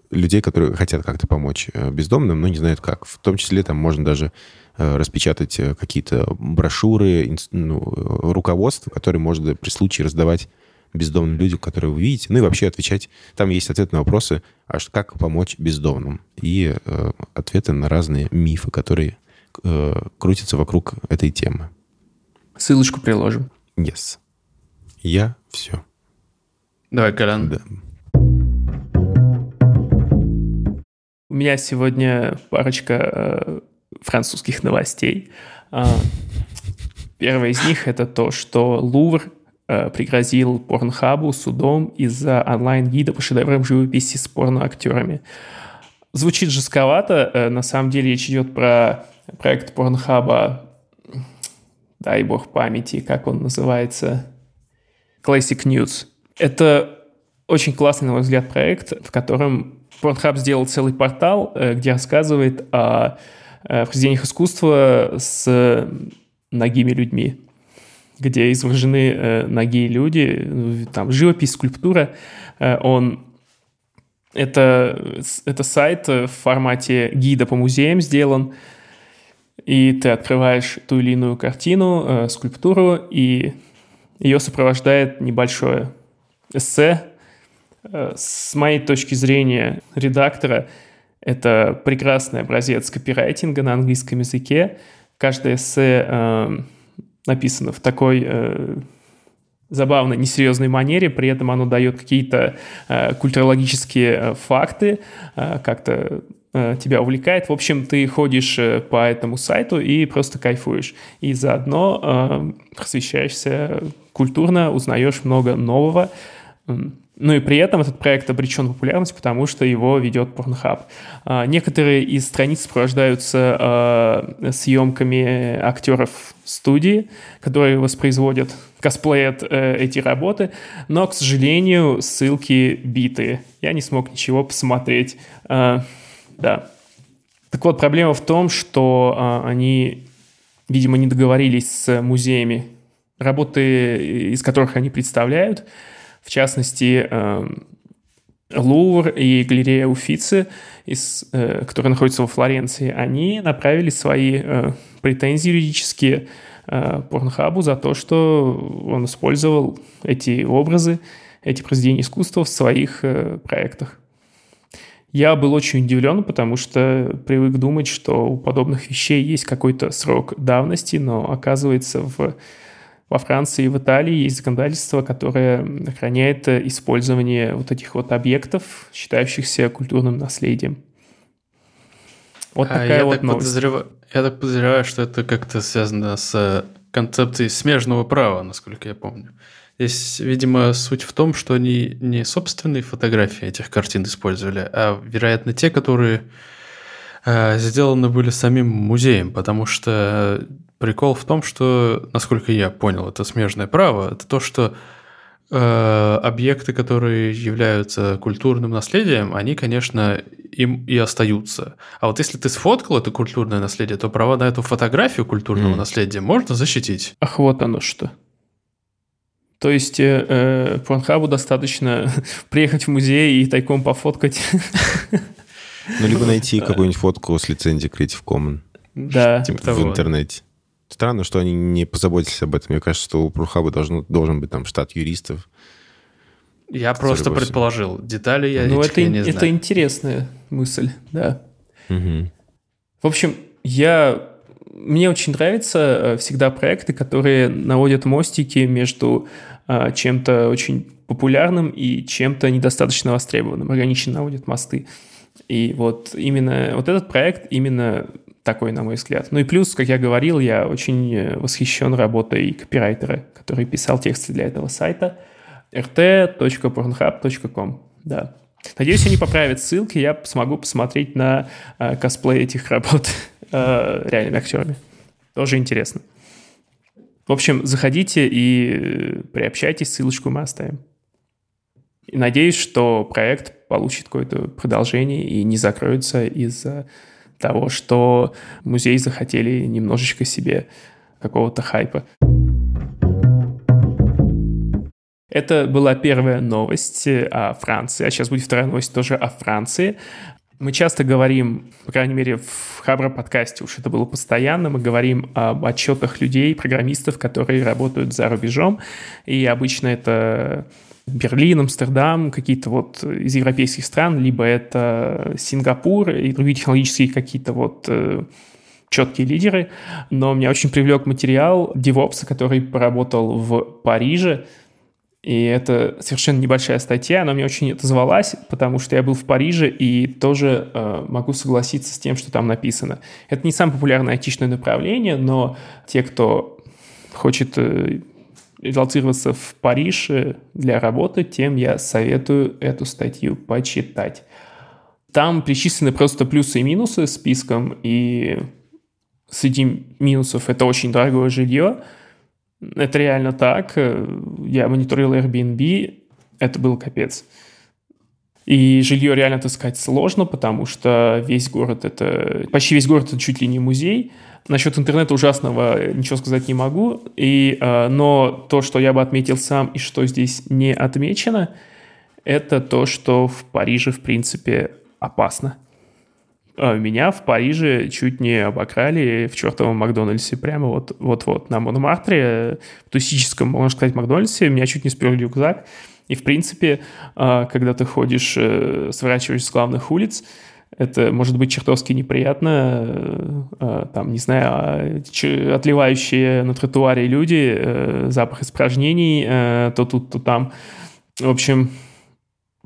людей, которые хотят как-то помочь бездомным, но не знают как. В том числе там можно даже распечатать какие-то брошюры, ну, руководства, которые можно при случае раздавать бездомным людям, которые вы видите. Ну и вообще отвечать. Там есть ответ на вопросы, аж как помочь бездомным. И э, ответы на разные мифы, которые э, крутятся вокруг этой темы. Ссылочку приложим. Yes. Я все. Давай, Колян. Да. У меня сегодня парочка э, французских новостей. Э, первая из них – это то, что Лувр э, пригрозил Порнхабу судом из-за онлайн-гида по шедеврам живописи с порноактерами. Звучит жестковато. Э, на самом деле речь идет про проект Порнхаба, дай бог памяти, как он называется, Classic Nudes. Это очень классный, на мой взгляд, проект, в котором Pornhub сделал целый портал, где рассказывает о произведениях искусства с нагими людьми, где изображены нагие люди, там живопись, скульптура. Он... Это, это сайт в формате гида по музеям сделан, и ты открываешь ту или иную картину, скульптуру, и ее сопровождает небольшое эссе. С моей точки зрения редактора, это прекрасный образец копирайтинга на английском языке. Каждое эссе э, написано в такой э, забавной, несерьезной манере, при этом оно дает какие-то э, культурологические э, факты, э, как-то э, тебя увлекает. В общем, ты ходишь по этому сайту и просто кайфуешь. И заодно э, просвещаешься культурно, узнаешь много нового. Ну и при этом этот проект обречен на популярность, потому что его ведет Pornhub. А, некоторые из страниц сопровождаются а, съемками актеров студии, которые воспроизводят, косплеят а, эти работы, но, к сожалению, ссылки биты. Я не смог ничего посмотреть. А, да. Так вот, проблема в том, что а, они, видимо, не договорились с музеями, работы из которых они представляют. В частности, Лувр и галерея Уффици, из, э, которые находятся во Флоренции, они направили свои э, претензии юридические э, Порнхабу за то, что он использовал эти образы, эти произведения искусства в своих э, проектах. Я был очень удивлен, потому что привык думать, что у подобных вещей есть какой-то срок давности, но оказывается в... Во Франции и в Италии есть законодательство, которое охраняет использование вот этих вот объектов, считающихся культурным наследием. Вот такая а, вот так новость. Подозрев... Я так подозреваю, что это как-то связано с концепцией смежного права, насколько я помню. Здесь, видимо, суть в том, что они не собственные фотографии этих картин использовали, а, вероятно, те, которые э, сделаны были самим музеем, потому что... Прикол в том, что, насколько я понял, это смежное право, это то, что э, объекты, которые являются культурным наследием, они, конечно, им и остаются. А вот если ты сфоткал это культурное наследие, то права на эту фотографию культурного mm. наследия можно защитить. Ах, вот оно что. То есть э, Порнхабу достаточно приехать в музей и тайком пофоткать. Ну, либо найти какую-нибудь фотку с лицензией Creative Commons. Да. Типа в интернете. Странно, что они не позаботились об этом. Мне кажется, что у Порнхаба должен, должен быть там штат юристов. Я просто предположил. Всем. Детали я ну, это, не знаю. Это интересная мысль, да. Угу. В общем, я... мне очень нравятся всегда проекты, которые наводят мостики между чем-то очень популярным и чем-то недостаточно востребованным. Органично наводят мосты. И вот именно вот этот проект именно... такой, на мой взгляд. Ну и плюс, как я говорил, я очень восхищен работой копирайтера, который писал тексты для этого сайта эр тэ точка порнхаб точка ком. Да. Надеюсь, они поправят ссылки, я смогу посмотреть на э, косплей этих работ э, реальными актерами. Тоже интересно. В общем, заходите и приобщайтесь, ссылочку мы оставим. И надеюсь, что проект получит какое-то продолжение и не закроется из-за того, что музей захотели немножечко себе какого-то хайпа. Это была первая новость о Франции. А сейчас будет вторая новость тоже о Франции. Мы часто говорим, по крайней мере, в Хабра-подкасте, уж это было постоянно, мы говорим об отчетах людей, программистов, которые работают за рубежом. И обычно это... Берлин, Амстердам, какие-то вот из европейских стран, либо это Сингапур и другие технологические какие-то вот э, четкие лидеры. Но меня очень привлек материал девопса, который поработал в Париже. И это совершенно небольшая статья, она мне очень отозвалась, потому что я был в Париже и тоже э, могу согласиться с тем, что там написано. Это не самое популярное айтишное направление, но те, кто хочет... Э, релоцироваться в Париж для работы, тем я советую эту статью почитать. Там перечислены просто плюсы и минусы списком, и среди минусов это очень дорогое жилье. Это реально так. Я мониторил Airbnb, это был капец. И жилье реально отыскать сложно, потому что весь город это... Почти весь город это чуть ли не музей. Насчет интернета ужасного ничего сказать не могу. И, но то, что я бы отметил сам и что здесь не отмечено, это то, что в Париже, в принципе, опасно. Меня в Париже чуть не обокрали в чертовом Макдональдсе. Прямо вот, вот-вот на Монмартре, в туристическом, можно сказать, Макдональдсе, меня чуть не сперли рюкзак. И, в принципе, когда ты ходишь, сворачиваешь с главных улиц, это может быть чертовски неприятно. Там, не знаю, отливающие на тротуаре люди, запах испражнений, то тут, то там. В общем,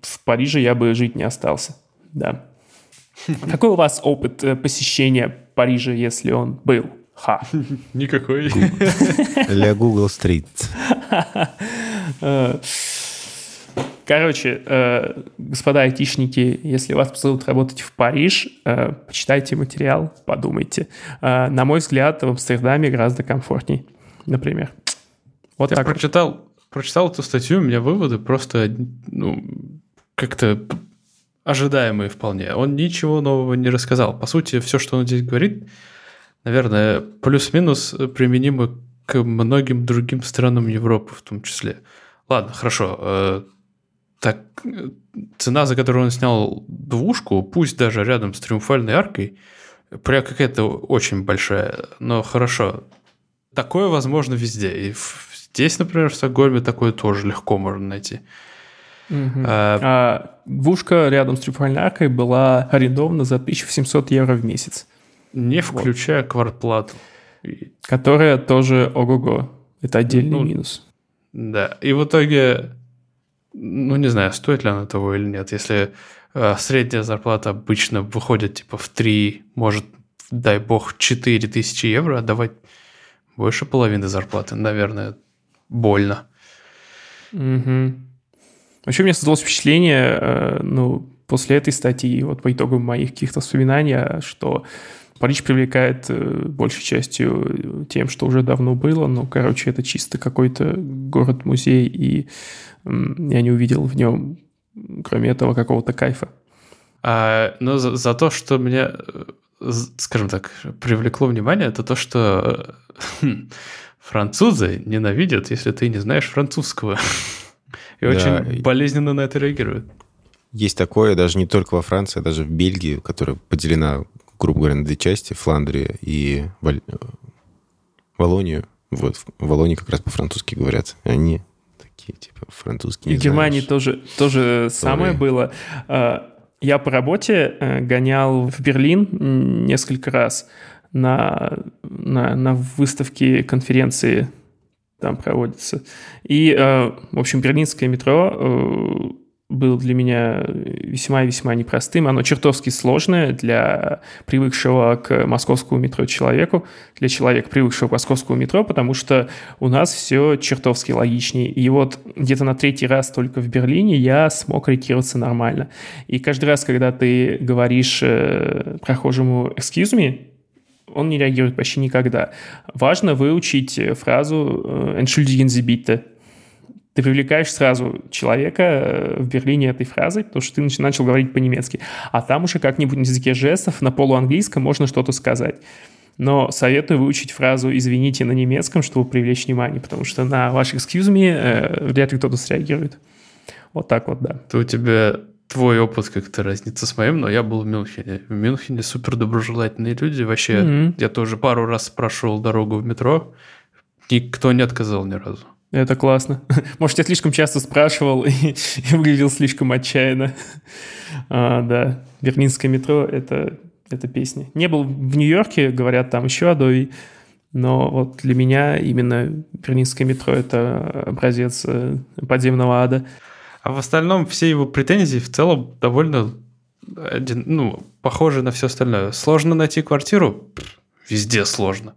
в Париже я бы жить не остался. Да. Какой у вас опыт посещения Парижа, если он был? Ха. Никакой. Для Google Street. Короче, э, господа айтишники, если вас позовут работать в Париж, э, почитайте материал, подумайте. Э, на мой взгляд, в Амстердаме гораздо комфортней, например. Вот я так прочитал, вот. прочитал эту статью, у меня выводы просто ну, как-то ожидаемые вполне. Он ничего нового не рассказал. По сути, все, что он здесь говорит, наверное, плюс-минус применимо к многим другим странам Европы в том числе. Ладно, хорошо, э, так цена, за которую он снял двушку, пусть даже рядом с Триумфальной аркой, прям какая-то очень большая, но хорошо. Такое возможно везде. И здесь, например, в Стокгольме такое тоже легко можно найти. Угу. А... А двушка рядом с Триумфальной аркой была арендована за тысячу семьсот евро в месяц. Не включая вот. Квартплату. Которая тоже ого-го. Это отдельный ну, минус. Да. И в итоге, ну не знаю, стоит ли она того или нет. Если э, средняя зарплата обычно выходит типа в три, может, дай бог, четыре тысячи евро, отдавать больше половины зарплаты, наверное, больно. Угу. Вообще, у меня создалось впечатление, э, ну, после этой статьи, вот по итогам моих каких-то воспоминаний, что Париж привлекает э, большей частью тем, что уже давно было, но, короче, это чисто какой-то город-музей, и э, я не увидел в нем, кроме этого, какого-то кайфа. А, но за, за то, что меня, скажем так, привлекло внимание, это то, что французы ненавидят, если ты не знаешь французского. И да, очень болезненно на это реагируют. Есть такое даже не только во Франции, а даже в Бельгии, которая поделена, грубо говоря, на две части, Фландрия и Вал... Валонию. Вот, в Валонии как раз по-французски говорят. Они такие, типа, французские. И в Германии тоже, тоже самое было. Я по работе гонял в Берлин несколько раз на, на, на выставке, конференции там проводятся. И, в общем, берлинское метро было для меня весьма-весьма непростым. Оно чертовски сложное для привыкшего к московскому метро человеку, для человека, привыкшего к московскому метро, потому что у нас все чертовски логичнее. И вот где-то на третий раз только в Берлине я смог ориентироваться нормально. И каждый раз, когда ты говоришь прохожему «excuse me», он не реагирует почти никогда. Важно выучить фразу «Entschuldigen Sie bitte». Ты привлекаешь сразу человека в Берлине этой фразой, потому что ты начал говорить по-немецки. А там уже как-нибудь на языке жестов, на полуанглийском можно что-то сказать. Но советую выучить фразу «извините» на немецком, чтобы привлечь внимание, потому что на ваш «excuse me» э, вряд ли кто-то среагирует. Вот так вот, да. Это у тебя твой опыт как-то разнится с моим, но я был в Мюнхене. В Мюнхене супердоброжелательные люди. Вообще, mm-hmm. я тоже пару раз прошел дорогу в метро, никто не отказал ни разу. Это классно. Может, я слишком часто спрашивал и, и выглядел слишком отчаянно. А, да, берлинское метро — это, это песня. Не был в Нью-Йорке, говорят, там еще адови, но вот для меня именно берлинское метро — это образец подземного ада. А в остальном все его претензии в целом довольно один, ну, похожи на все остальное. Сложно найти квартиру? Везде сложно.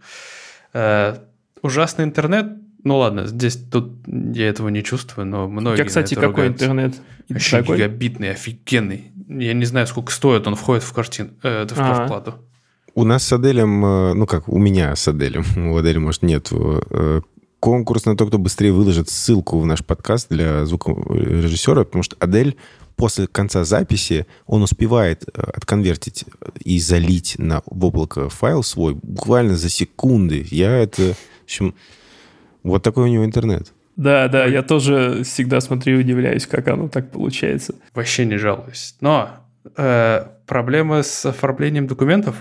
Э, ужасный интернет? Ну ладно, здесь тут я этого не чувствую, но многие. Я, кстати, на это какой ругаются. Интернет? Вообще такой? Гигабитный, офигенный. Я не знаю, сколько стоит, он входит в картин, э, это в квартплату. У нас с Аделем, ну как, у меня с Аделем, у Аделя, может, нет, конкурс на то, кто быстрее выложит ссылку в наш подкаст для звукорежиссера, потому что Адель после конца записи он успевает отконвертить и залить на, в облако файл свой буквально за секунды. Я это, в общем... Вот такой у него интернет. Да, да, я тоже всегда смотрю и удивляюсь, как оно так получается. Вообще не жалуюсь. Но э, проблема с оформлением документов,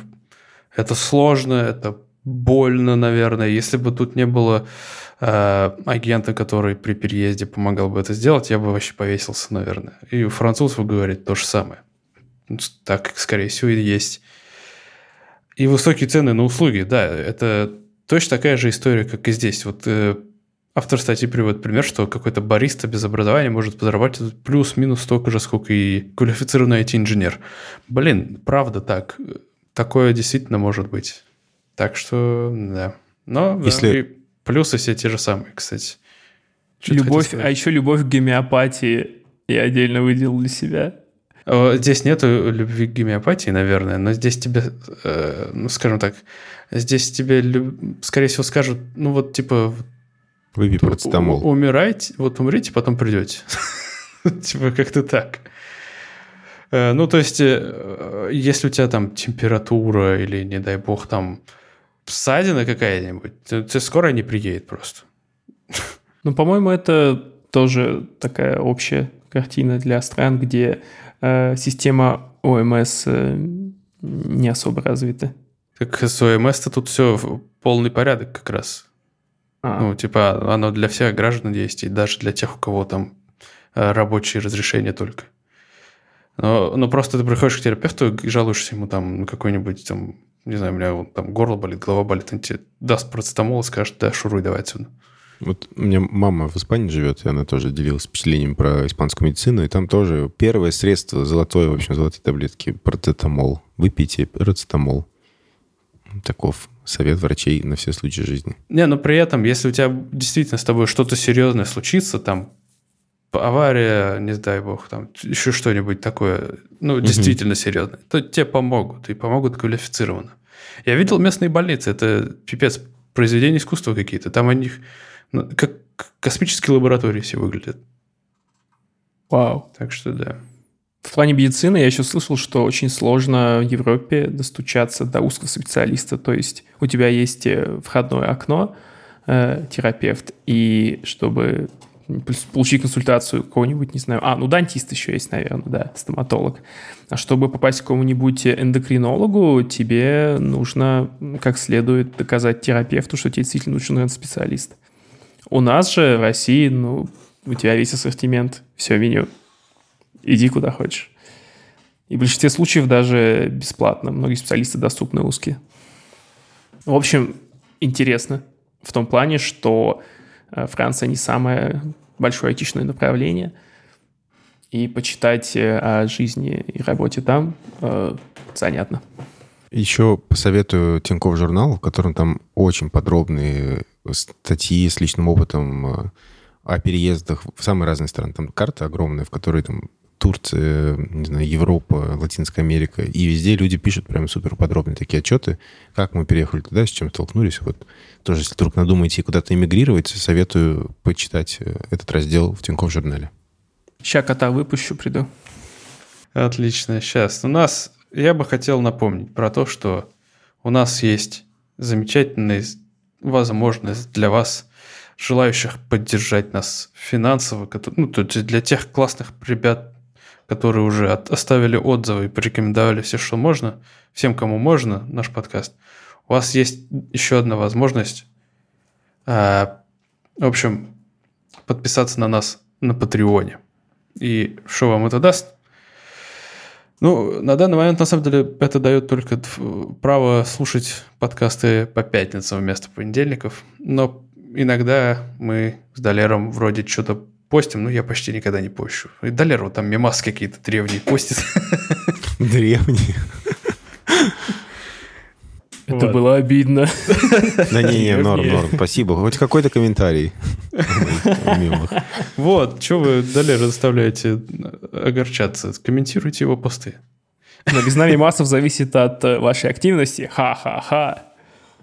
это сложно, это больно, наверное. Если бы тут не было э, агента, который при переезде помогал бы это сделать, я бы вообще повесился, наверное. И у французов говорит то же самое. Так, скорее всего, и есть. И высокие цены на услуги, да, это... Точно такая же история, как и здесь. Вот э, автор статьи приводит пример, что какой-то бариста без образования может подрабатывать плюс-минус столько же, сколько и квалифицированный ай ти-инженер. Блин, правда так. Такое действительно может быть. Так что, да. Но если... да, и плюсы все те же самые, кстати. Любовь, а еще любовь к гомеопатии я отдельно выделил для себя. Здесь нету любви к гомеопатии, наверное, но здесь тебе, э, ну, скажем так, здесь тебе, люб... скорее всего, скажут, ну, вот, типа... Выпей процетамол. Умирайте, вот умрите, потом придете. Типа как-то так. Э, ну, то есть, э, если у тебя там температура или, не дай бог, там ссадина какая-нибудь, тебе скоро не приедет просто. Ну, по-моему, это тоже такая общая картина для стран, где э, система о эм эс э, не особо развита. Так с о эм эс-то тут все полный порядок как раз. А. Ну, типа, оно для всех граждан действует, даже для тех, у кого там рабочие разрешения только. Но, но просто ты приходишь к терапевту и жалуешься ему там на какой-нибудь там, не знаю, у меня вот, там горло болит, голова болит, он тебе даст парацетамол и скажет, да, шуруй, давай отсюда. Вот у меня мама в Испании живет, и она тоже делилась впечатлением про испанскую медицину, и там тоже первое средство, золотое, в общем, золотые таблетки, парацетамол. Выпейте парацетамол. Таков совет врачей на все случаи жизни. Не, но при этом, если у тебя действительно с тобой что-то серьезное случится, там, авария, не дай бог, там еще что-нибудь такое, ну, действительно mm-hmm. серьезное, то тебе помогут, и помогут квалифицированно. Я видел местные больницы, это пипец, произведения искусства какие-то, там они ну, как космические лаборатории все выглядят. Вау. Так что да. В плане медицины я еще слышал, что очень сложно в Европе достучаться до узкого специалиста, то есть у тебя есть входное окно, э, терапевт, и чтобы... получить консультацию кого-нибудь, не знаю. А, ну, дантист еще есть, наверное, да, стоматолог. А чтобы попасть к какому-нибудь эндокринологу, тебе нужно как следует доказать терапевту, что тебе действительно нужен специалист. У нас же в России, ну, у тебя весь ассортимент, все меню. Иди куда хочешь. И в большинстве случаев даже бесплатно. Многие специалисты доступны узкие. В общем, интересно в том плане, что Франция не самое большое айтишное направление. И почитать о жизни и работе там э, занятно. Еще посоветую Тинькофф журнал, в котором там очень подробные статьи с личным опытом о переездах в самые разные страны. Там карта огромная, в которой там Турция, не знаю, Европа, Латинская Америка. И везде люди пишут прям суперподробные такие отчеты, как мы переехали туда, с чем столкнулись. Вот тоже, если вдруг надумаете куда-то эмигрировать, советую почитать этот раздел в Тинькофф журнале. Сейчас кота выпущу, приду. Отлично, сейчас. У нас, я бы хотел напомнить про то, что у нас есть замечательная возможность для вас, желающих поддержать нас финансово, ну, то есть для тех классных ребят, которые уже от, оставили отзывы и порекомендовали все, что можно, всем, кому можно, наш подкаст. У вас есть еще одна возможность, а, в общем, подписаться на нас на Патреоне. И что вам это даст? Ну, на данный момент, на самом деле, это дает только право слушать подкасты по пятницам вместо понедельников. Но иногда мы с Долером вроде что-то постим, но я почти никогда не пощу. И Долер вот там мемасы какие-то древние постит. Древние. Это было обидно. Да не-не, норм, норм, спасибо. Хоть какой-то комментарий. Вот, что вы Долера заставляете огорчаться? Комментируйте его посты. Новизна мемасов зависит от вашей активности. Ха-ха-ха.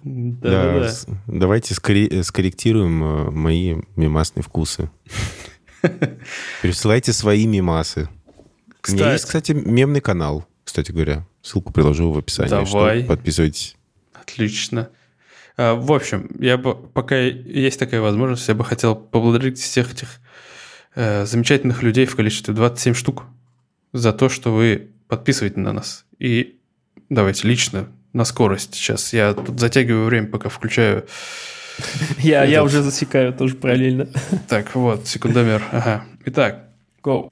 Да, да, да. Давайте скори- скорректируем мои мемасные вкусы. Присылайте свои мемасы. У меня есть, кстати, мемный канал, кстати говоря. Ссылку приложу в описании. Давай. Подписывайтесь. Отлично. В общем, я бы, пока есть такая возможность, я бы хотел поблагодарить всех этих э, замечательных людей в количестве двадцать семь штук за то, что вы подписываете на нас. И давайте лично на скорость сейчас. Я тут затягиваю время, пока включаю. Я, я уже засекаю тоже параллельно. Так, вот, секундомер. Ага. Итак, go.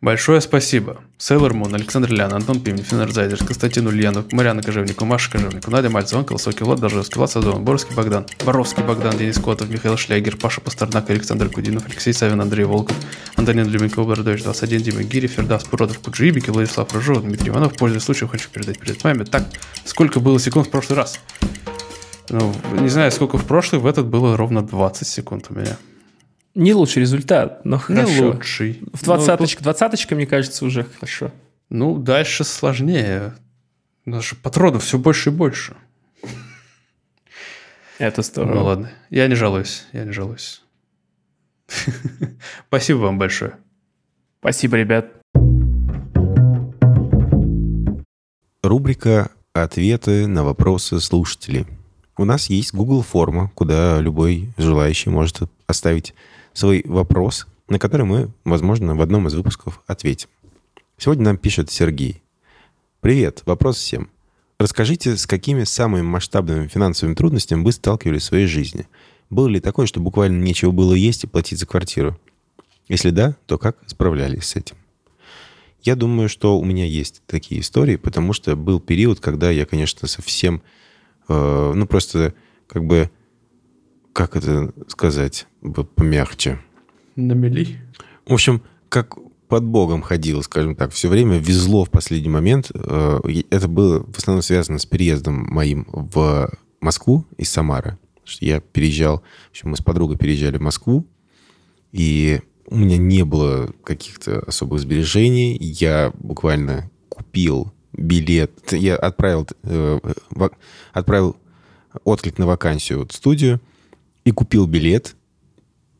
Большое спасибо. Сейлор Мун, Александр Лян, Антон Пименев, Финерзайдер, Константин Ульянов, Марьяна Кожевникова, Маша Кожевникова, Надя Мальцева, Колосокий, Влад Доржевский, Влад Сазон, Боровский Богдан, Боровский Богдан, Денис Котов, Михаил Шлягер, Паша Пастернак, Александр Кудинов, Алексей Савин, Андрей Волков, Антонин Любенков, Бородович двадцать один, Дима Гири, Фердас Пуродов, Куджибики, Владислав Рожов, Дмитрий Иванов. Пользуясь случаем, хочу передать перед вами. Так, сколько было секунд в прошлый раз? Ну, не знаю, сколько в прошлый, в этот было ровно двадцать секунд у меня. Не лучший результат, но хорошо. Не лучший. В двадцаточку, ну, двадцаточка, мне кажется, уже хорошо. Ну, дальше сложнее. У нас же патронов все больше и больше. Это здорово. Ну, ладно. Я не жалуюсь, я не жалуюсь. Спасибо вам большое. Спасибо, ребят. Рубрика «Ответы на вопросы слушателей». У нас есть Google-форма, куда любой желающий может оставить свой вопрос на который мы, возможно, в одном из выпусков ответим. Сегодня нам пишет Сергей. Привет, вопрос всем. Расскажите, с какими самыми масштабными финансовыми трудностями вы сталкивались в своей жизни? Было ли такое, что буквально нечего было есть и платить за квартиру? Если да, то как справлялись с этим? Я думаю, что у меня есть такие истории, потому что был период, когда я, конечно, совсем... Э, ну, просто как бы... Как это сказать помягче? На мели? В общем, как... под Богом ходил, скажем так, все время везло в последний момент. Это было в основном связано с переездом моим в Москву из Самары. Я переезжал, в общем, мы с подругой переезжали в Москву, и у меня не было каких-то особых сбережений. Я буквально купил билет. Я отправил, отправил отклик на вакансию в студию и купил билет.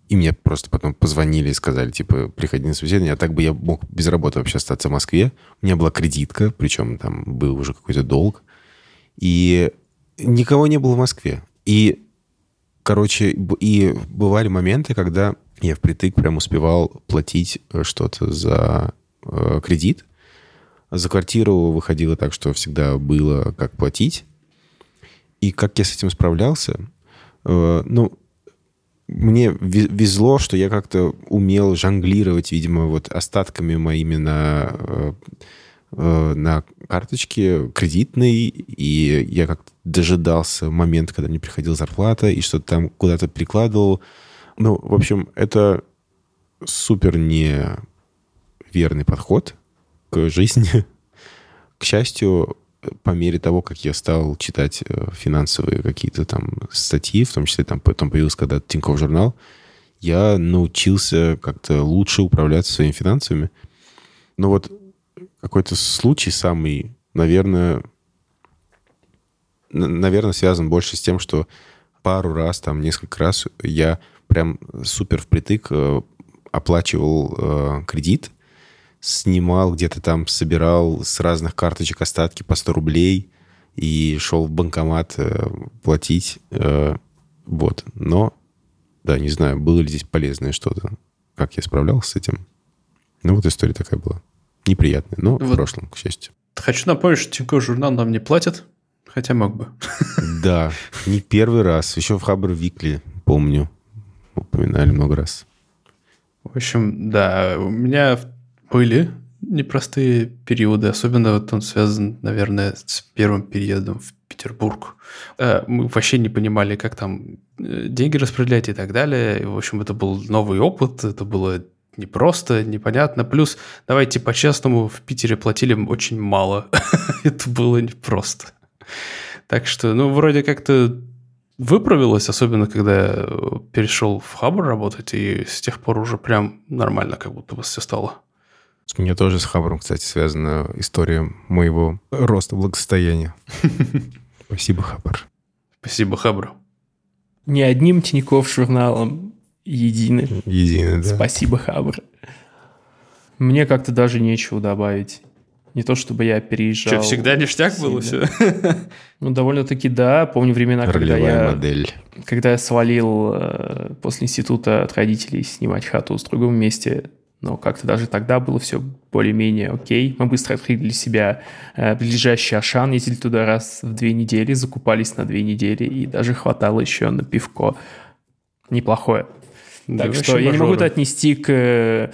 И мне просто потом позвонили и сказали, типа, приходи на собеседование. А так бы я мог без работы вообще остаться в Москве. У меня была кредитка, причем там был уже какой-то долг. И никого не было в Москве. И, короче, и бывали моменты, когда я впритык прям успевал платить что-то за э, кредит. За квартиру выходило так, что всегда было как платить. И как я с этим справлялся? Э, ну... Мне везло, что я как-то умел жонглировать, видимо, вот остатками моими на, на карточке кредитной, и я как-то дожидался момента, когда мне приходила зарплата, и что-то там куда-то перекладывал. Ну, в общем, это супер неверный подход к жизни. К счастью, по мере того, как я стал читать финансовые какие-то там статьи, в том числе там потом появился когда-то Тинькофф журнал, я научился как-то лучше управляться своими финансами. Но вот какой-то случай самый, наверное, наверное, связан больше с тем, что пару раз, там несколько раз я прям супер впритык оплачивал кредит, снимал, где-то там собирал с разных карточек остатки по сто рублей и шел в банкомат э, платить. Э, вот. Но, да, не знаю, было ли здесь полезное что-то, как я справлялся с этим. Ну, вот история такая была. Неприятная, но вот в прошлом, к счастью. Хочу напомнить, что Тинькофф журнал нам не платит, хотя мог бы. Да, не первый раз. Еще в Хабр Викли, помню, упоминали много раз. В общем, да, у меня... Были непростые периоды, особенно вот он связан, наверное, с первым переездом в Петербург. Мы вообще не понимали, как там деньги распределять и так далее. И, в общем, это был новый опыт, это было непросто, непонятно. Плюс, давайте по-честному, в Питере платили очень мало. Это было непросто. Так что, ну, вроде как-то выправилось, особенно когда перешел в Хабр работать, и с тех пор уже прям нормально как будто бы все стало. У меня тоже с Хабром, кстати, связана история моего роста благосостояния. Спасибо, Хабр. Спасибо, Хабру. Не одним Тинькофф журналом едины. Едины, да. Спасибо, Хабр. Мне как-то даже нечего добавить. Не то, чтобы я переезжал. Что, всегда ништяк было все? Ну, довольно-таки да. Помню времена, когда я... модель. Когда я свалил после института от родителей снимать хату в другом месте... Но как-то даже тогда было все более-менее окей. Мы быстро открыли для себя э, ближайший Ашан, ездили туда раз в две недели, закупались на две недели, и даже хватало еще на пивко. Неплохое. Да, так что я не могу это отнести к э,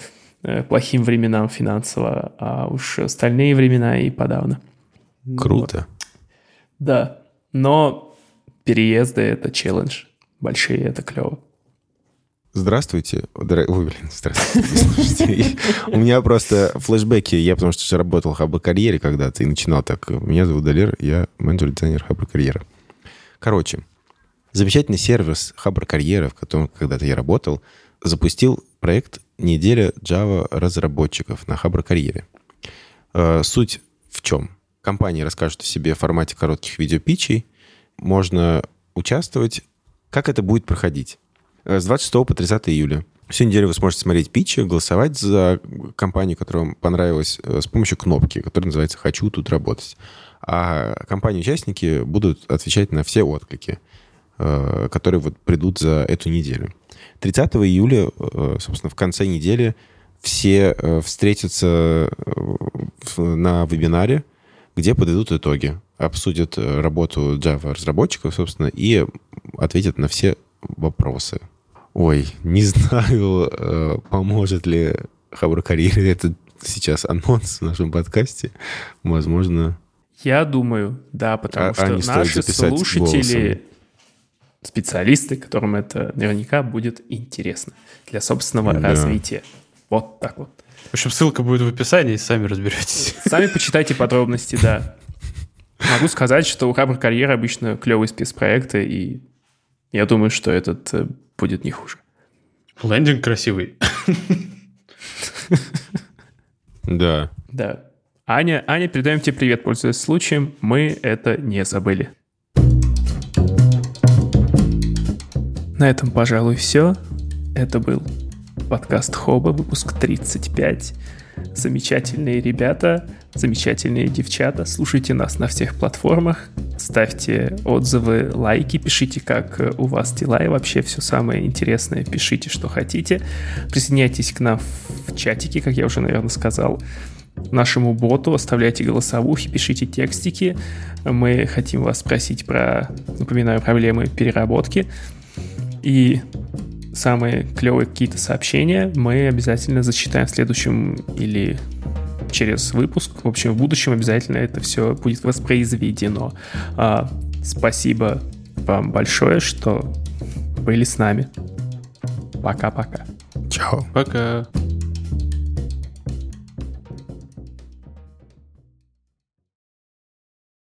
плохим временам финансово, а уж остальные времена и подавно. Круто. Вот. Да, но переезды – это челлендж. Большие – это клево. Здравствуйте. Дор... Ой, блин, здравствуйте. У меня просто флешбеки. Я потому что работал в Хабр-карьере когда-то и начинал так. Меня зовут Далер, я менеджер-дизайнер Хабр-карьера. Короче, замечательный сервис Хабр-карьера, в котором когда-то я работал, запустил проект «Неделя Java разработчиков» на Хабр-карьере. Суть в чем? Компании расскажут о себе в формате коротких видеопитчей. Можно участвовать. Как это будет проходить? С двадцать шестого по тридцатого июля. Всю неделю вы сможете смотреть питчи, голосовать за компанию, которая вам понравилась, с помощью кнопки, которая называется «Хочу тут работать». А компании-участники будут отвечать на все отклики. которые вот придут за эту неделю. тридцатого июля, собственно, в конце недели все встретятся на вебинаре, где подведут итоги, обсудят работу Java-разработчиков, собственно, и ответят на все вопросы. Ой, не знаю, поможет ли Хабр Карьеры этот сейчас анонс в нашем подкасте. Возможно... Я думаю, да, потому а, что а наши слушатели, голосом. Специалисты, которым это наверняка будет интересно для собственного да. развития. Вот так вот. В общем, ссылка будет в описании, сами разберетесь. Сами почитайте подробности, да. Могу сказать, что у Хабр Карьеры обычно клевые спецпроекты, и я думаю, что этот будет не хуже. Лендинг красивый. Да. Да. Аня, Аня, передаем тебе привет, пользуясь случаем. Мы это не забыли. На этом, пожалуй, все. Это был подкаст Хоба, выпуск тридцать пять. Замечательные ребята, замечательные девчата. Слушайте нас на всех платформах. Ставьте отзывы, лайки, пишите, как у вас дела и вообще все самое интересное. Пишите, что хотите. Присоединяйтесь к нам в чатике, как я уже, наверное, сказал. Нашему боту, оставляйте голосовухи, пишите текстики. Мы хотим вас спросить про, напоминаю, проблемы переработки. И самые клевые какие-то сообщения мы обязательно зачитаем в следующем или через выпуск. В общем, в будущем обязательно это все будет воспроизведено. А, спасибо вам большое, что были с нами. Пока-пока. Чао. Пока.